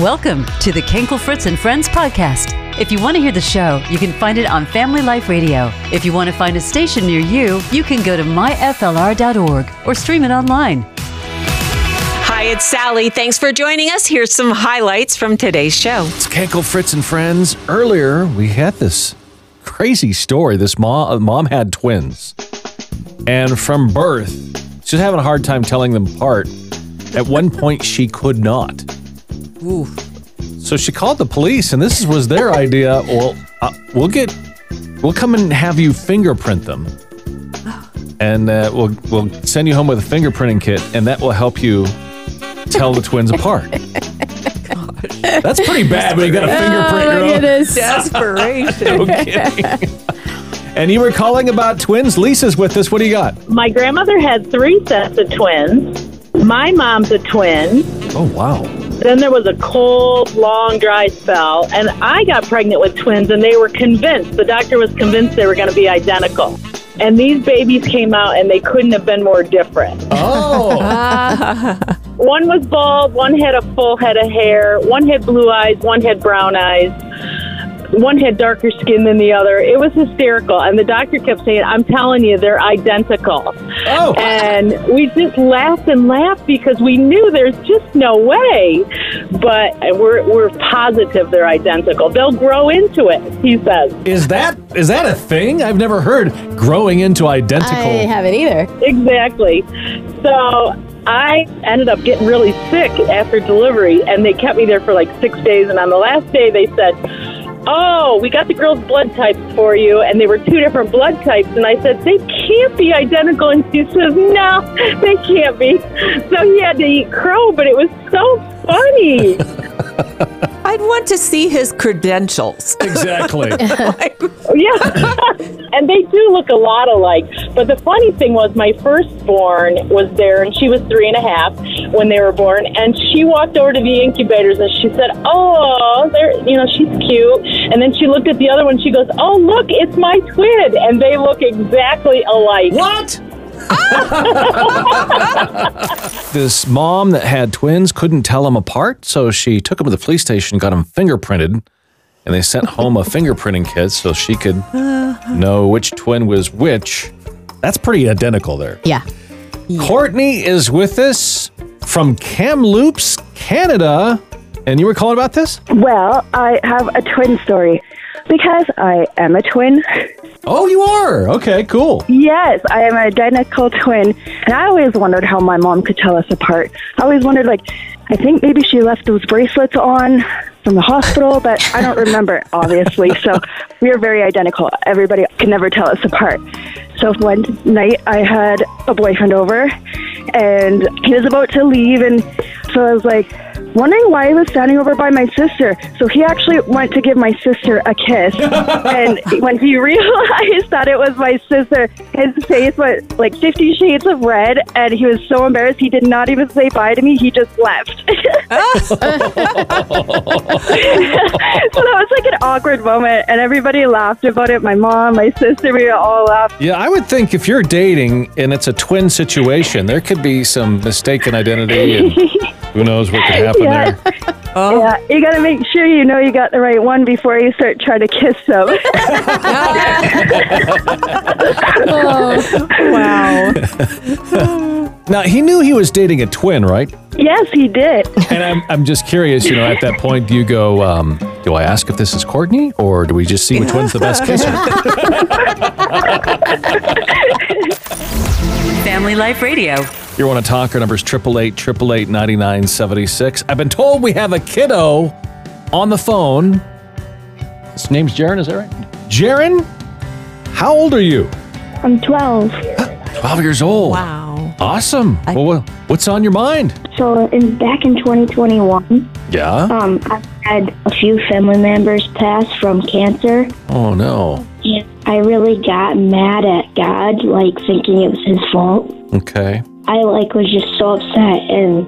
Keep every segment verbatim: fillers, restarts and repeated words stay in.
Welcome to the Kankle Fritz and Friends podcast. If you want to hear the show, you can find it on Family Life Radio. If you want to find a station near you, you can go to my f l r dot org or stream it online. Hi, it's Sally. Thanks for joining us. Here's some highlights from today's show. It's Kankle Fritz and Friends. Earlier, we had this crazy story. This mom, mom had twins. And from birth, she's having a hard time telling them apart. At one point, she could not. Oof. So she called the police, and this was their idea. Well, uh, we'll get, we'll come and have you fingerprint them. And uh, we'll, we'll send you home with a fingerprinting kit, and that will help you tell the twins apart. Gosh. That's pretty bad when you got a fingerprint. Oh, look at his desperation. No kidding. And you were calling about twins. Lisa's with us. What do you got? My grandmother had three sets of twins. My mom's a twin. Oh, wow. Then there was a cold, long, dry spell, and I got pregnant with twins, and they were convinced. The doctor was convinced they were going to be identical. And these babies came out, and they couldn't have been more different. Oh. One was bald. One had a full head of hair. One had blue eyes. One had brown eyes. One had darker skin than the other. It was hysterical. And the doctor kept saying, I'm telling you, they're identical. Oh. And we just laughed and laughed because we knew there's just no way. But we're we're positive they're identical. They'll grow into it, he says. Is that is that a thing? I've never heard growing into identical. I haven't either. Exactly. So I ended up getting really sick after delivery, and they kept me there for like six days. And on the last day, they said, oh, we got the girls' blood types for you, and they were two different blood types. And I said, they can't be identical. And she says, no, they can't be. So he had to eat crow, but it was so funny. I'd want to see his credentials. Exactly. Like, yeah. And they do look a lot alike. But the funny thing was, my firstborn was there, and she was three and a half when they were born. And she walked over to the incubators, and she said, oh, they're, you know, she's cute. And then she looked at the other one. She goes, oh, look, it's my twin. And they look exactly alike. What? This mom that had twins couldn't tell them apart, so she took them to the police station, got them fingerprinted, and they sent home a fingerprinting kit so she could know which twin was which. That's pretty identical there. Yeah. yeah. Courtney is with us from Kamloops, Canada, and you were calling about this? Well, I have a twin story because I am a twin. Oh, you are? Okay, cool. Yes, I am an identical twin. And I always wondered how my mom could tell us apart. I always wondered, like, I think maybe she left those bracelets on from the hospital, but I don't remember, obviously. So we are very identical. Everybody can never tell us apart. So one night I had a boyfriend over, and he was about to leave, and so I was like, wondering why I was standing over by my sister. So he actually went to give my sister a kiss. And when he realized that it was my sister, his face went like fifty shades of red. And he was so embarrassed. He did not even say bye to me. He just left. So that was like an awkward moment. And everybody laughed about it. My mom, my sister, we all laughed. Yeah, I would think if you're dating and it's a twin situation, there could be some mistaken identity. And who knows what could happen yeah. there. Oh. Yeah, you got to make sure you know you got the right one before you start trying to kiss them. Oh, wow. Now, he knew he was dating a twin, right? Yes, he did. And I'm I'm just curious, you know, at that point, do you go, um, do I ask if this is Courtney, or do we just see which one's the best kisser? Family Life Radio. You want to talk? Our number's eight eight eight, eight eight eight, nine nine seven six. I've been told we have a kiddo on the phone. His name's Jaron, is that right? Jaron, how old are you? I'm twelve. twelve years old. Wow. Awesome. I... Well, what's on your mind? So in, back in twenty twenty-one, yeah. Um, I've had a few family members pass from cancer. Oh, no. And I really got mad at God, like thinking it was his fault. Okay. I like was just so upset, and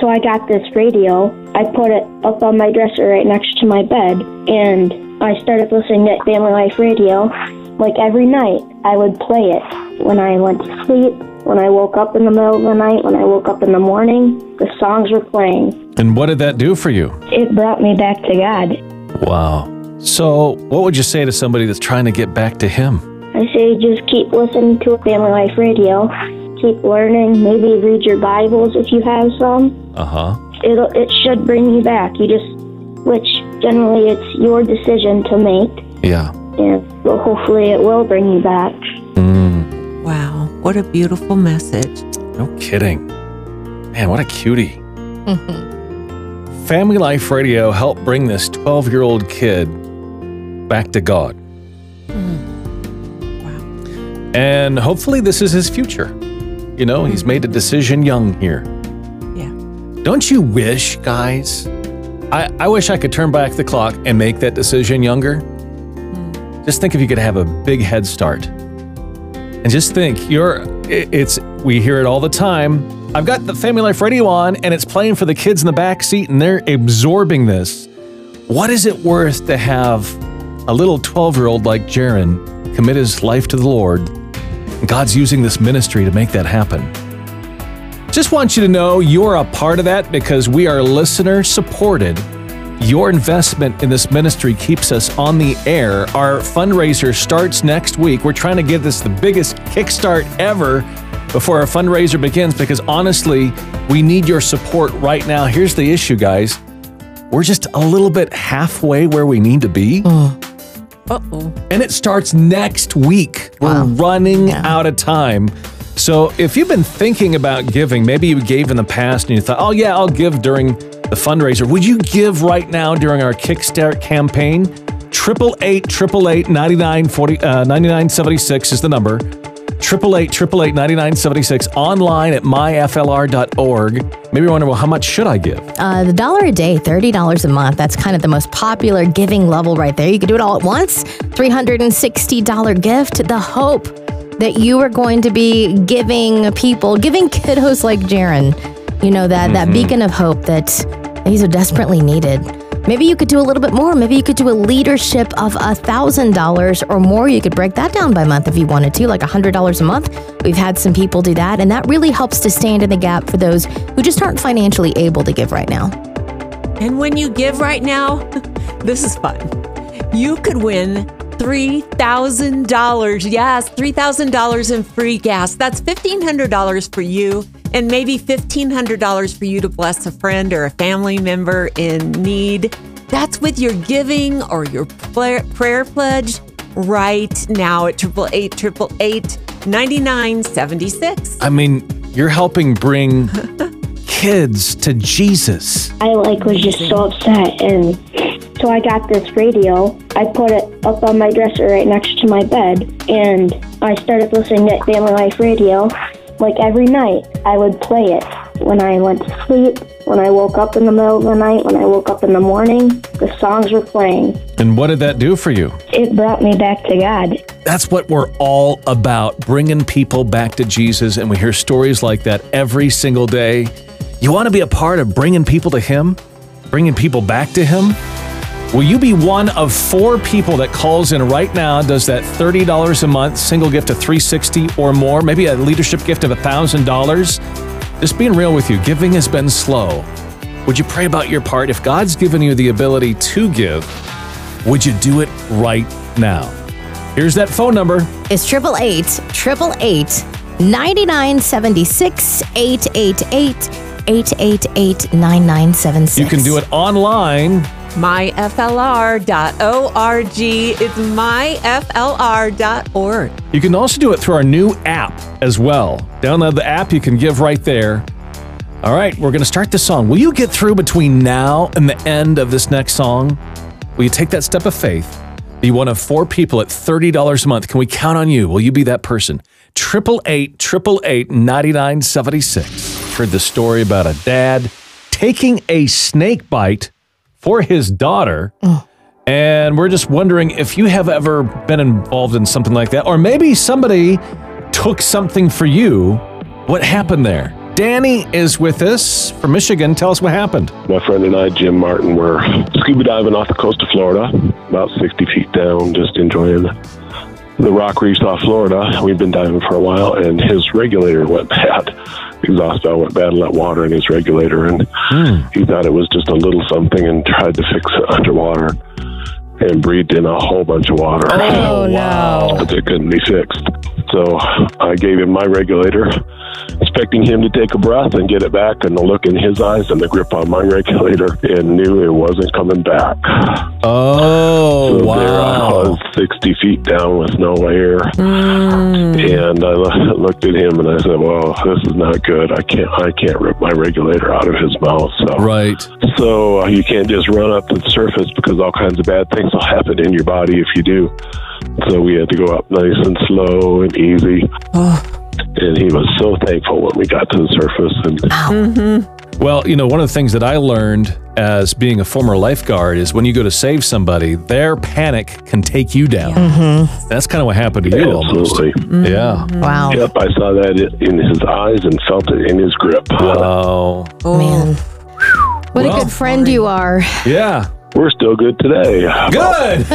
so I got this radio. I put it up on my dresser right next to my bed, and I started listening to Family Life Radio. Like every night, I would play it when I went to sleep, when I woke up in the middle of the night, when I woke up in the morning, the songs were playing. And what did that do for you? It brought me back to God. Wow. So what would you say to somebody that's trying to get back to Him? I say just keep listening to Family Life Radio. Keep learning. Maybe read your Bibles if you have some. Uh-huh. It'll, it should bring you back. You just, which generally it's your decision to make. Yeah. And well, hopefully it will bring you back. Mm. Wow. What a beautiful message. No kidding. Man, what a cutie. Family Life Radio helped bring this twelve-year-old kid back to God. Mm. Wow. And hopefully this is his future. You know, he's made a decision young here. Yeah. Don't you wish, guys? I, I wish I could turn back the clock and make that decision younger. Mm. Just think if you could have a big head start. And just think, you're, it, it's, we hear it all the time. I've got the Family Life Radio on and it's playing for the kids in the back seat and they're absorbing this. What is it worth to have a little twelve-year-old like Jaron commit his life to the Lord? God's using this ministry to make that happen. Just want you to know you're a part of that because we are listener-supported. Your investment in this ministry keeps us on the air. Our fundraiser starts next week. We're trying to give this the biggest kickstart ever before our fundraiser begins because, honestly, we need your support right now. Here's the issue, guys. We're just a little bit halfway where we need to be. Oh. Uh-oh. And it starts next week. Wow. We're running yeah. out of time. So if you've been thinking about giving, maybe you gave in the past and you thought, oh yeah, I'll give during the fundraiser. Would you give right now during our Kickstart campaign? eight eight eight, eight eight eight, nine nine seven six is the number. eight eight eight, eight eight eight, nine nine seven six, online at my f l r dot org. Maybe you wonder, well, how much should I give? Uh, the dollar a day, thirty dollars a month. That's kind of the most popular giving level right there. You can do it all at once. three hundred sixty dollars gift. The hope that you are going to be giving people, giving kiddos like Jaron, you know, that, mm-hmm. that beacon of hope that these are desperately needed. Maybe you could do a little bit more. Maybe you could do a leadership of one thousand dollars or more. You could break that down by month if you wanted to, like one hundred dollars a month. We've had some people do that, and that really helps to stand in the gap for those who just aren't financially able to give right now. And when you give right now, this is fun. You could win three thousand dollars. Yes, three thousand dollars in free gas. That's fifteen hundred dollars for you. And maybe fifteen hundred dollars for you to bless a friend or a family member in need. That's with your giving or your prayer pledge right now at eight eight eight, eight eight eight, nine nine seven six. I mean, you're helping bring kids to Jesus. I like was just so upset, and so I got this radio. I put it up on my dresser right next to my bed, and I started listening to Family Life Radio. Like every night, I would play it when I went to sleep, when I woke up in the middle of the night, when I woke up in the morning, the songs were playing. And what did that do for you? It brought me back to God. That's what we're all about, bringing people back to Jesus, and we hear stories like that every single day. You want to be a part of bringing people to Him, bringing people back to Him? Will you be one of four people that calls in right now, does that thirty dollars a month, single gift of three hundred sixty dollars or more, maybe a leadership gift of one thousand dollars? Just being real with you, giving has been slow. Would you pray about your part? If God's given you the ability to give, would you do it right now? Here's that phone number. It's eight eight eight, eight eight eight, nine nine seven six, eight eight eight, eight eight eight, nine nine seven six. You can do it online. my f l r dot org. It's my f l r dot org. You can also do it through our new app as well. Download the app. You can give right there. All right, we're going to start this song. Will you get through between now and the end of this next song? Will you take that step of faith? Be one of four people at thirty dollars a month. Can we count on you? Will you be that person? eight eight eight, eight eight eight, nine nine seven six. Heard the story about a dad taking a snake bite for his daughter. Oh. And we're just wondering if you have ever been involved in something like that, or maybe somebody took something for you. What happened there? Danny is with us from Michigan. Tell us what happened. My friend and I, Jim Martin, were scuba diving off the coast of Florida, about sixty feet down, just enjoying the rock reached off Florida. We'd been diving for a while, and his regulator went bad. Exhaust valve went bad and let water in his regulator, and mm. he thought it was just a little something and tried to fix it underwater and breathed in a whole bunch of water. Oh, wow. But it couldn't be fixed. So I gave him my regulator, expecting him to take a breath and get it back, and the look in his eyes and the grip on my regulator, and knew it wasn't coming back. Oh, so wow. There I was, sixty feet down with no air. Mm. And I looked at him and I said, well, this is not good. I can't I can't rip my regulator out of his mouth. So. Right. So you can't just run up to the surface, because all kinds of bad things will happen in your body if you do. So we had to go up nice and slow and easy. Oh. And he was so thankful when we got to the surface. And mm-hmm. Well, you know, one of the things that I learned as being a former lifeguard is when you go to save somebody, their panic can take you down. Mm-hmm. That's kind of what happened to you. Absolutely. Mm-hmm. Yeah. Wow. Yep, I saw that in his eyes and felt it in his grip. Wow. Oh, man. What well, a good friend sorry. you are. Yeah. We're still good today. Good.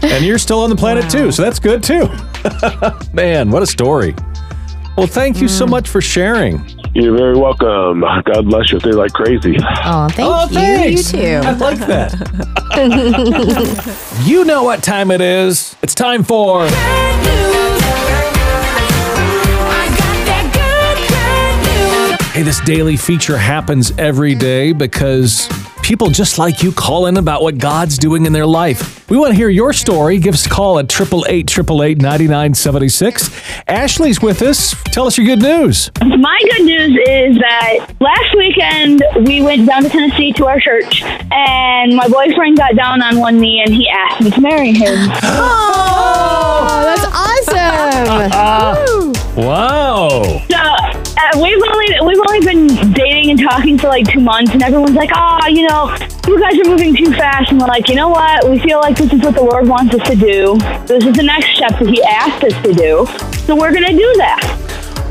And you're still on the planet, wow. too, so that's good, too. Man, what a story. Well, thank you mm. so much for sharing. You're very welcome. God bless you if they're like crazy. Oh, thank oh, you. Thanks. You, too. I like that. You know what time it is. It's time for... Good news. I got that good, good news. Hey, this daily feature happens every day because... people just like you call in about what God's doing in their life. We want to hear your story. Give us a call at eight eight eight, eight eight eight, nine nine seven six. Ashley's with us. Tell us your good news. My good news is that last weekend we went down to Tennessee to our church, and my boyfriend got down on one knee and he asked me to marry him. Oh, that's awesome. uh, wow. So uh, we've only we've only been dating and talking for like two months, and everyone's like, oh, you know, you guys are moving too fast. And we're like, you know what? We feel like this is what the Lord wants us to do. This is the next step that he asked us to do. So we're going to do that.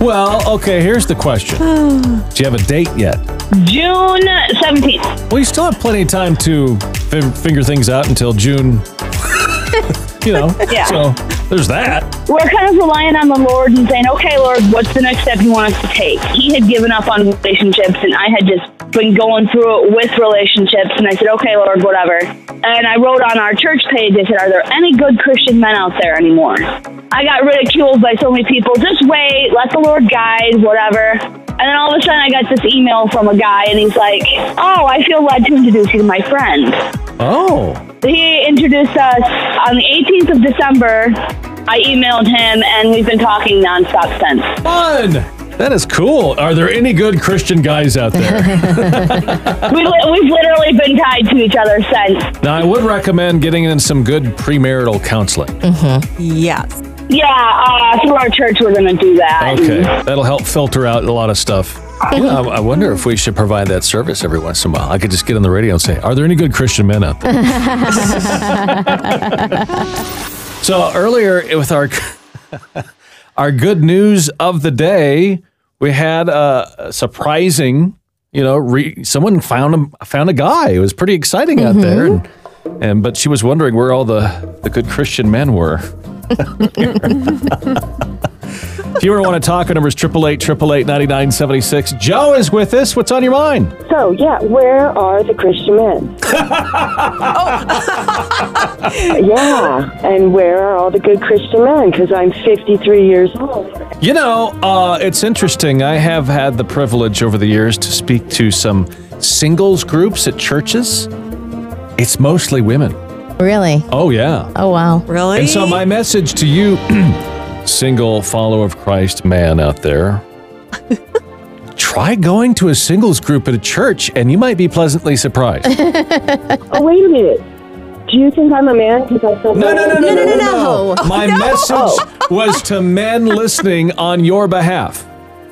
Well, okay, here's the question. Do you have a date yet? June seventeenth. Well, you still have plenty of time to f- figure things out until June. You know, yeah. So there's that. We're kind of relying on the Lord and saying, okay, Lord, what's the next step you want us to take? He had given up on relationships, and I had just been going through it with relationships, and I said, okay, Lord, whatever. And I wrote on our church page, I said, are there any good Christian men out there anymore? I got ridiculed by so many people. Just wait, let the Lord guide, whatever. And then all of a sudden I got this email from a guy, and he's like, oh, I feel led to introduce you to my friend. Oh. He introduced us on the eighteenth of December. I emailed him, and we've been talking nonstop since. Fun! That is cool. Are there any good Christian guys out there? we li- we've literally been tied to each other since. Now, I would recommend getting in some good premarital counseling. Mm-hmm. Yes. Yeah, uh, through our church, we're going to do that. Okay, and- that'll help filter out a lot of stuff. Yeah, I wonder if we should provide that service every once in a while. I could just get on the radio and say, are there any good Christian men out there? So earlier with our our good news of the day, we had a surprising, you know, re- someone found a, found a guy. It was pretty exciting out mm-hmm. there. And, and but she was wondering where all the, the good Christian men were. If you ever want to talk, our number is eight eight eight, eight eight eight, nine nine seven six. Joe is with us. What's on your mind? So, yeah, where are the Christian men? Oh. Yeah, and where are all the good Christian men? Because I'm fifty-three years old. You know, uh, it's interesting. I have had the privilege over the years to speak to some singles groups at churches. It's mostly women. Really? Oh, yeah. Oh, wow. Really? And so my message to you... single follower of Christ man out there, try going to a singles group at a church and you might be pleasantly surprised. Oh, wait a minute. Do you think I'm a man? Because I feel no, no, no, no, no, no, no, no, no. My no. message was to men listening on your behalf.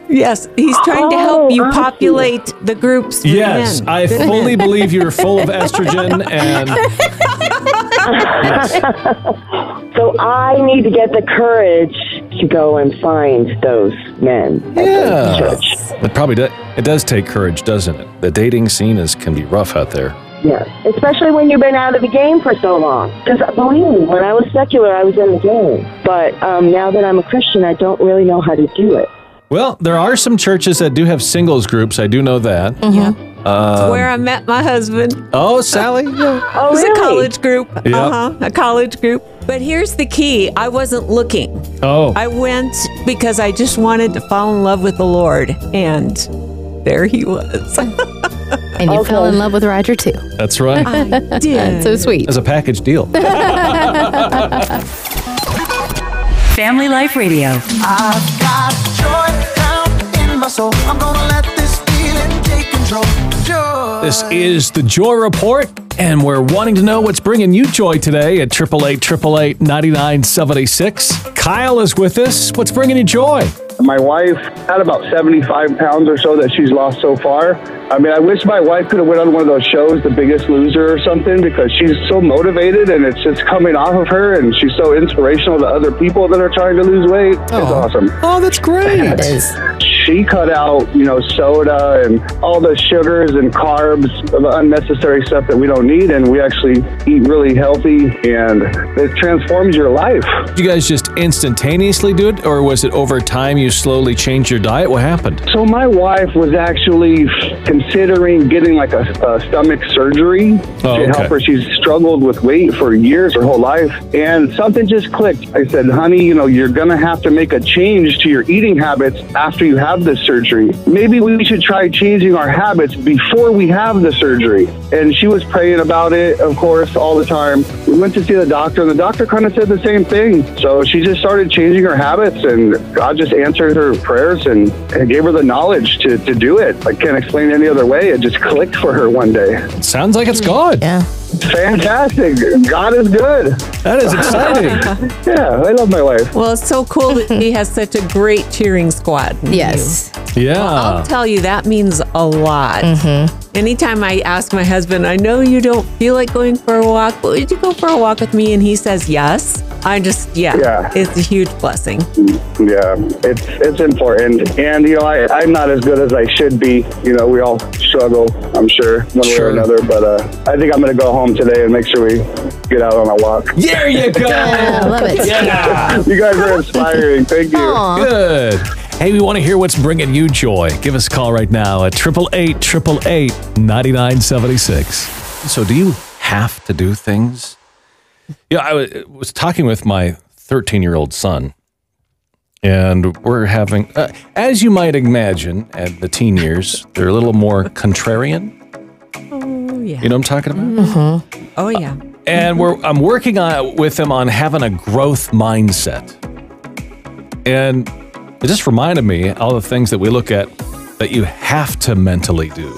Yes, he's trying oh, to help you populate you. the groups. For yes, men. I fully believe you're full of estrogen and... Yes. So I need to get the courage to go and find those men at yeah. the church. It probably does. It does take courage, doesn't it? The dating scene is can be rough out there. Yes. Especially when you've been out of the game for so long. Because believe me, when I was secular, I was in the game. But um, now that I'm a Christian, I don't really know how to do it. Well, there are some churches that do have singles groups. I do know that. Mm-hmm. Yeah. Um, where I met my husband. Oh, Sally. Yeah. Oh, really? It was a college group. Yep. Uh-huh. A college group. But here's the key. I wasn't looking. Oh. I went because I just wanted to fall in love with the Lord. And there he was. And you okay. fell in love with Roger, too. That's right. I did. That's so sweet. As a package deal. Family Life Radio. I've got joy down in my soul. I'm going to let this feeling take control. Joy. This is the Joy Report, and we're wanting to know what's bringing you joy today at eight eight eight, eight eight eight, nine nine seven six. Kyle is with us. What's bringing you joy? My wife had about seventy-five pounds or so that she's lost so far. I mean, I wish my wife could have went on one of those shows, The Biggest Loser or something, because she's so motivated and it's just coming off of her, and she's so inspirational to other people that are trying to lose weight. Oh. It's awesome. Oh, that's great. It is. She cut out, you know, soda and all the sugars and carbs, the unnecessary stuff that we don't need, and we actually eat really healthy, and it transforms your life. Did you guys just instantaneously do it, or was it over time you slowly changed your diet? What happened? So my wife was actually considering getting like a, a stomach surgery oh, to okay. help her. She's struggled with weight for years, her whole life, and something just clicked. I said, honey, you know, you're going to have to make a change to your eating habits after you have this surgery. Maybe we should try changing our habits before we have the surgery. And she was praying about it, of course, all the time. We went to see the doctor, and the doctor kind of said the same thing. So she just started changing her habits, and God just answered her prayers and, and gave her the knowledge to, to do it. I can't explain any other way. It just clicked for her one day. It sounds like it's God. Yeah. Fantastic. God is good. That is exciting. Yeah, I love my wife. Well, it's so cool that he has such a great cheering squad. Yes. You. Yeah. Well, I'll tell you, that means a lot. Mm-hmm. Anytime I ask my husband, I know you don't feel like going for a walk, but would you go for a walk with me? And he says yes. I just, yeah, yeah. It's a huge blessing. Yeah, it's it's important. And, you know, I, I'm not as good as I should be. You know, we all struggle, I'm sure, one sure. way or another. But uh, I think I'm going to go home today and make sure we get out on a walk. There you go. Yeah, I love it. Yeah. You guys are inspiring. Thank you. Aww. Good. Hey, we want to hear what's bringing you joy. Give us a call right now at eight eight eight, eight eight eight, nine nine seven six. So do you have to do things? Yeah, I was talking with my thirteen-year-old son, and we're having, uh, as you might imagine, at the teen years, they're a little more contrarian. Oh, yeah. You know what I'm talking about? Mm-hmm. Oh, yeah. Uh, and we're I'm working on with him on having a growth mindset. And it just reminded me all the things that we look at that you have to mentally do.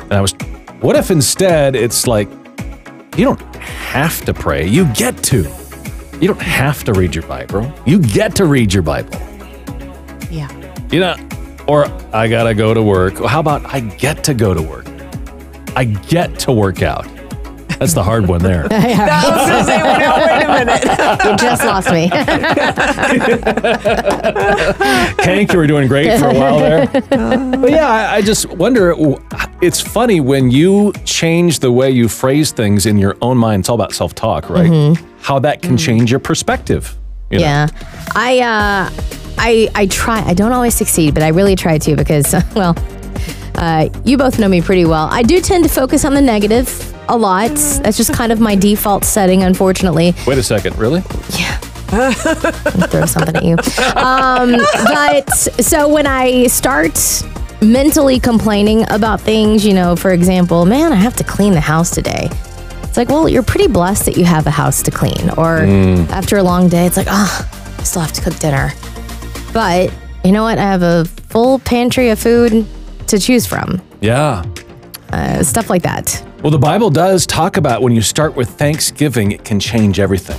And I was, what if instead it's like, you don't have to pray, you get to. You don't have to read your Bible, you get to read your Bible. Yeah. You know, or I gotta go to work. How about I get to go to work? I get to work out. That's the hard one there. I was going to say, wait a minute. You just lost me. Hank, you were doing great for a while there. But yeah, I, I just wonder, it's funny when you change the way you phrase things in your own mind, it's all about self-talk, right? Mm-hmm. How that can mm-hmm. change your perspective. You know? Yeah. I, uh, I, I try, I don't always succeed, but I really try to because, well, uh, you both know me pretty well. I do tend to focus on the negative. A lot. That's just kind of my default setting, unfortunately. Wait a second, really? Yeah. I'm gonna throw something at you. Um, but so when I start mentally complaining about things, you know, for example, man, I have to clean the house today. It's like, well, you're pretty blessed that you have a house to clean. Or mm. after a long day, it's like, oh, I still have to cook dinner. But you know what? I have a full pantry of food to choose from. Yeah. Uh, stuff like that. Well, the Bible does talk about when you start with thanksgiving, it can change everything.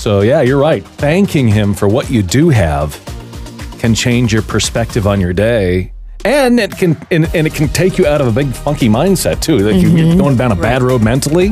So yeah, you're right. Thanking him for what you do have can change your perspective on your day. And it can and, and it can take you out of a big funky mindset too. Like mm-hmm. you're going down a bad road mentally.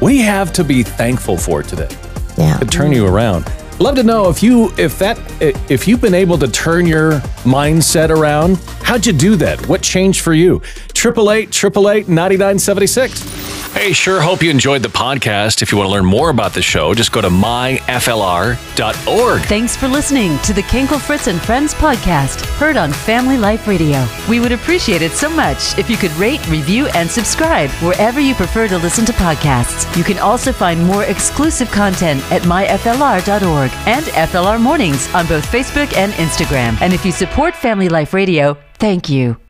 What do you have to be thankful for today? Yeah. To turn you around. Love to know if you if that if you've been able to turn your mindset around. How'd you do that? What changed for you? eight eight eight, eight eight eight, nine nine seven six. Hey, sure hope you enjoyed the podcast. If you want to learn more about the show, just go to my f l r dot org. Thanks for listening to the Kankle Fritz and Friends podcast, heard on Family Life Radio. We would appreciate it so much if you could rate, review, and subscribe wherever you prefer to listen to podcasts. You can also find more exclusive content at my f l r dot org and F L R Mornings on both Facebook and Instagram. And if you support Family Life Radio, thank you.